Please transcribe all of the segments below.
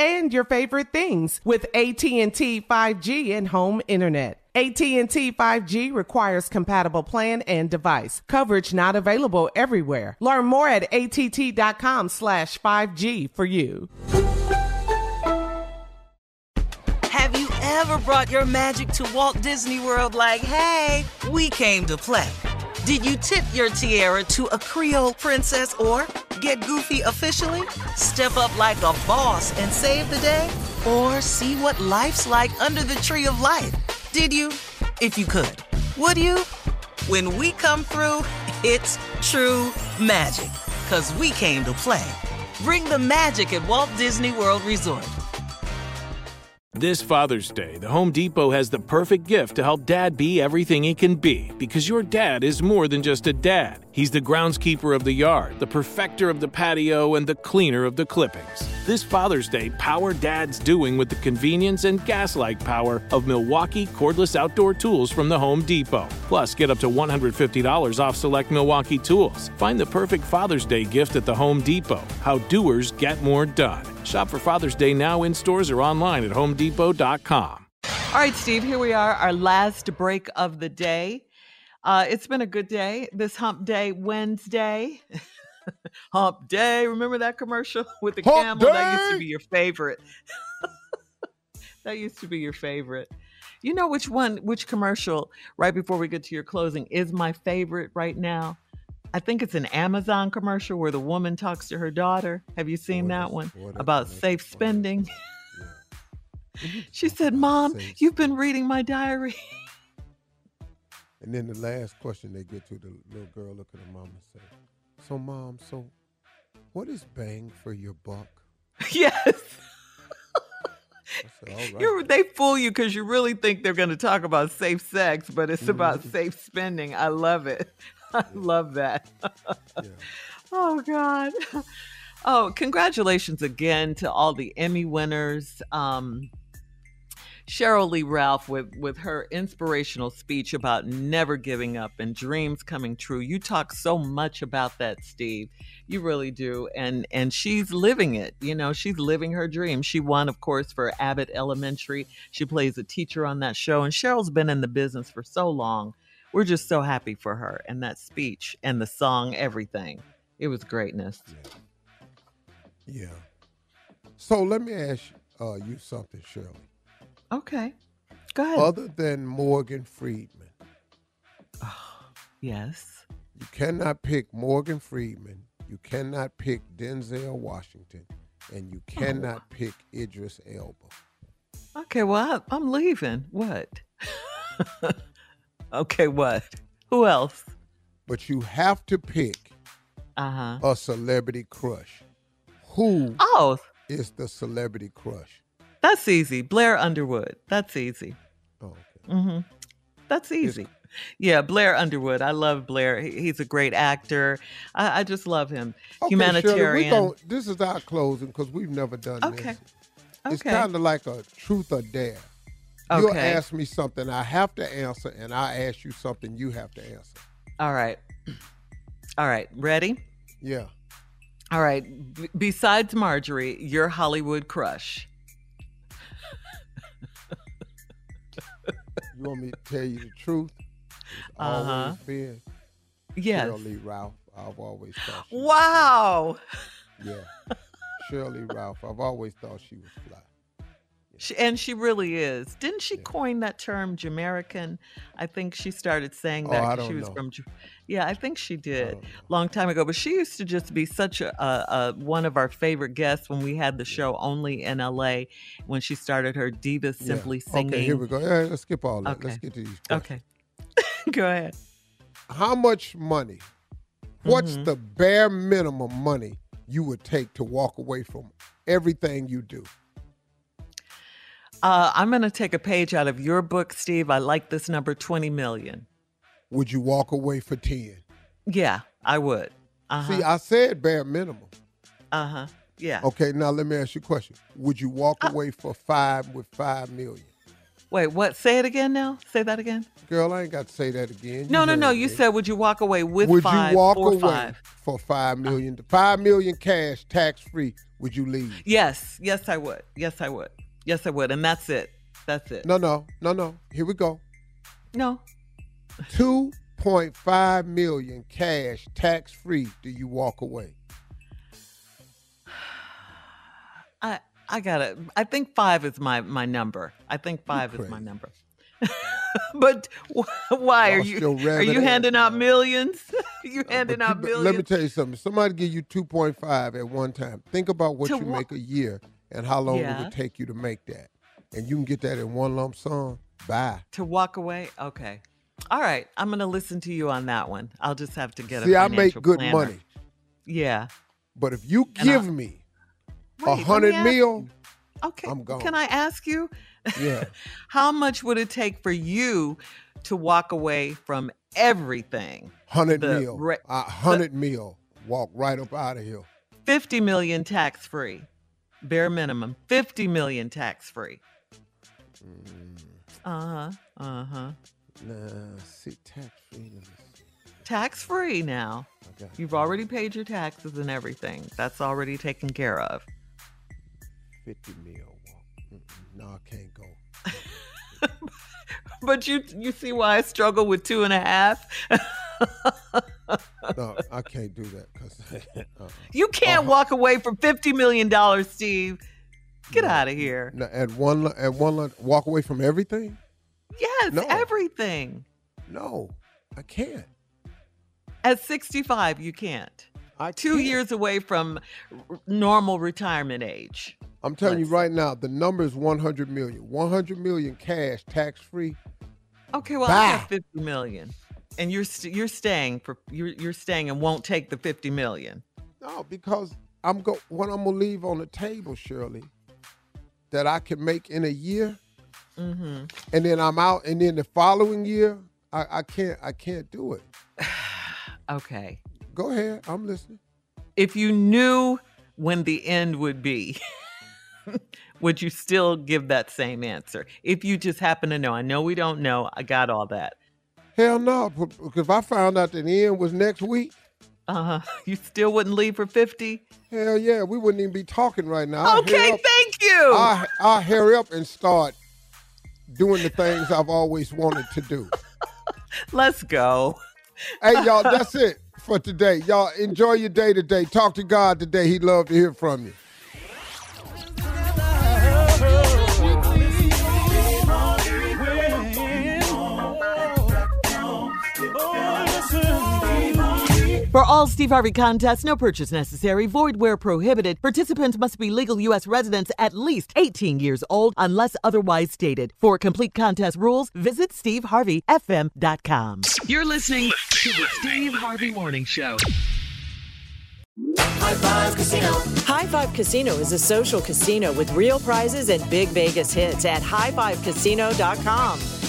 and your favorite things with AT&T 5G and home internet. AT&T 5G requires compatible plan and device. Coverage not available everywhere. Learn more at att.com/5G for you. Have you ever brought your magic to Walt Disney World like, hey, we came to play? Did you tip your tiara to a Creole princess or get goofy officially? Step up like a boss and save the day? Or see what life's like under the tree of life? Did you? If you could. Would you? When we come through, it's true magic. 'Cause we came to play. Bring the magic at Walt Disney World Resort. This Father's Day, the Home Depot has the perfect gift to help Dad be everything he can be. Because your dad is more than just a dad. He's the groundskeeper of the yard, the perfecter of the patio, and the cleaner of the clippings. This Father's Day, power Dad's doing with the convenience and gas-like power of Milwaukee cordless outdoor tools from the Home Depot. Plus, get up to $150 off select Milwaukee tools. Find the perfect Father's Day gift at the Home Depot. How doers get more done. Shop for Father's Day now in stores or online at homedepot.com. All right, Steve, here we are, our last break of the day. It's been a good day, this Hump Day Wednesday. Hump Day, remember that commercial with the camel? That used to be your favorite. That used to be your favorite. You know which commercial, right before we get to your closing, is my favorite right now? I think it's an Amazon commercial where the woman talks to her daughter. Have you seen that one? About safe spending. Yeah. She said, Mom, you've been reading my diary. And then the last question they get to, the little girl look at her mom and say, so, Mom, what is bang for your buck? Yes. I said, all right. They fool you because you really think they're going to talk about safe sex, but it's about safe spending. I love it. I love that. Yeah. Oh, God. Oh, congratulations again to all the Emmy winners. Sheryl Lee Ralph with her inspirational speech about never giving up and dreams coming true. You talk so much about that, Steve. You really do. And she's living it. You know, she's living her dream. She won, of course, for Abbott Elementary. She plays a teacher on that show. And Sheryl's been in the business for so long. We're just so happy for her and that speech and the song, everything. It was greatness. Yeah. So let me ask you something, Shirley. Okay. Go ahead. Other than Morgan Freeman. Oh, yes. You cannot pick Morgan Freeman. You cannot pick Denzel Washington. And you cannot pick Idris Elba. Okay, well, I'm leaving. What? Okay, what? Who else? But you have to pick a celebrity crush. Who is the celebrity crush? That's easy. Blair Underwood. That's easy. Oh, okay. Mm-hmm. That's easy. Yeah, Blair Underwood. I love Blair. He's a great actor. I just love him. Okay, humanitarian. Shirley, this is our closing because we've never done this. It's kind of like a truth or dare. Okay. You'll ask me something I have to answer, and I ask you something you have to answer. All right. All right. Ready? Yeah. All right. Besides Marjorie, your Hollywood crush. You want me to tell you the truth? It's always been Sheryl Lee Ralph. I've always thought she was fly. Yeah. Sheryl Lee Ralph. I've always thought she was fly. She really is. Didn't she coin that term, Jamaican? I think she started saying that because she was from. Yeah, I think she did long time ago. But she used to just be such a one of our favorite guests when we had the show only in L.A. when she started her Divas Simply Singing. Okay, here we go. Right, let's skip all that. Okay. Let's get to these questions. Okay. Go ahead. How much money? What's the bare minimum money you would take to walk away from everything you do? I'm going to take a page out of your book, Steve. I like this number, 20 million. Would you walk away for 10? Yeah, I would. See, I said bare minimum. Yeah. Okay, now let me ask you a question. Would you walk away for 5 million? Wait, what? Say it again now? Say that again? Girl, I ain't got to say that again. No. You said, would you walk away with for 5 million? $5 million cash, tax-free, would you leave? Yes, I would. And that's it. No. Here we go. No. $2.5 million cash, tax-free, do you walk away? I think five is my number. But why? Are you handing out millions? Millions? Let me tell you something. Somebody give you 2.5 at one time. Think about what you make a year. And how long it would take you to make that. And you can get that in one lump sum. Bye. To walk away? Okay. All right. I'm going to listen to you on that one. I'll just have to get a financial planner. See, I make good money. Yeah. But if you give me $100 million, okay, I'm gone. Can I ask you? Yeah. How much would it take for you to walk away from everything? $100 million. Walk right up out of here. $50 million tax-free. Bare minimum, $50 million tax-free. Nah, see, tax-free. Tax-free now. You've already paid your taxes and everything. That's already taken care of. $50 million. No, I can't go. But you see why I struggle with 2.5? No, I can't do that. You can't walk away from $50 million, Steve. Get out of here. No, at one walk away from everything? Yes, everything. No, I can't. At 65, you can't. 2 years away from normal retirement age. I'm telling you right now, the number is 100 million. 100 million cash, tax-free. Okay, well, I have 50 million. And you're staying and won't take the 50 million. No, because I'm gonna leave on the table, Shirley, that I can make in a year, and then I'm out, and then the following year I can't do it. Okay. Go ahead, I'm listening. If you knew when the end would be, would you still give that same answer? If you just happen to know, I know we don't know. I got all that. Hell no, because if I found out that the end was next week. You still wouldn't leave for 50? Hell yeah, we wouldn't even be talking right now. Okay, thank you. I'll hurry up and start doing the things I've always wanted to do. Let's go. Hey, y'all, that's it for today. Y'all, enjoy your day today. Talk to God today. He'd love to hear from you. For all Steve Harvey contests, no purchase necessary, void where prohibited. Participants must be legal U.S. residents at least 18 years old unless otherwise stated. For complete contest rules, visit SteveHarveyFM.com. You're listening to the Steve Harvey Morning Show. High Five Casino. High Five Casino is a social casino with real prizes and big Vegas hits at HighFiveCasino.com.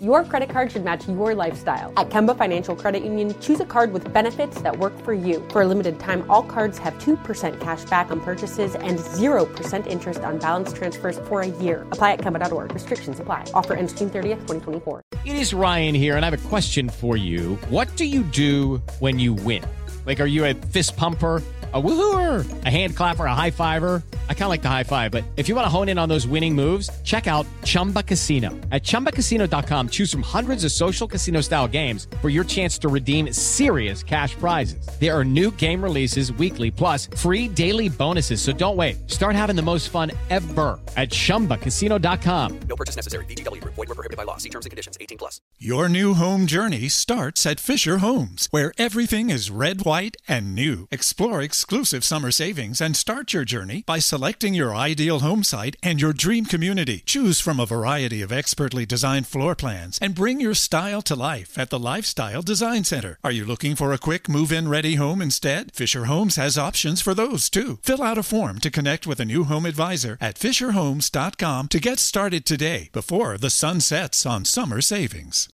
Your credit card should match your lifestyle. At Kemba Financial Credit Union, choose a card with benefits that work for you. For a limited time, all cards have 2% cash back on purchases and 0% interest on balance transfers for a year. Apply at Kemba.org. Restrictions apply. Offer ends June 30th, 2024. It is Ryan here, and I have a question for you. What do you do when you win? Like, are you a fist pumper? A woohooer, a hand clapper, a high fiver. I kind of like the high five, but if you want to hone in on those winning moves, check out Chumba Casino. At ChumbaCasino.com, choose from hundreds of social casino style games for your chance to redeem serious cash prizes. There are new game releases weekly, plus free daily bonuses. So don't wait. Start having the most fun ever at ChumbaCasino.com. No purchase necessary. VGW Group. Void where prohibited by law. See terms and conditions. 18+. Your new home journey starts at Fisher Homes, where everything is red, white, and new. Explore exclusive summer savings and start your journey by selecting your ideal home site and your dream community. Choose from a variety of expertly designed floor plans and bring your style to life at the Lifestyle Design Center. Are you looking for a quick move-in ready home instead? Fisher Homes has options for those too. Fill out a form to connect with a new home advisor at fisherhomes.com to get started today before the sun sets on summer savings.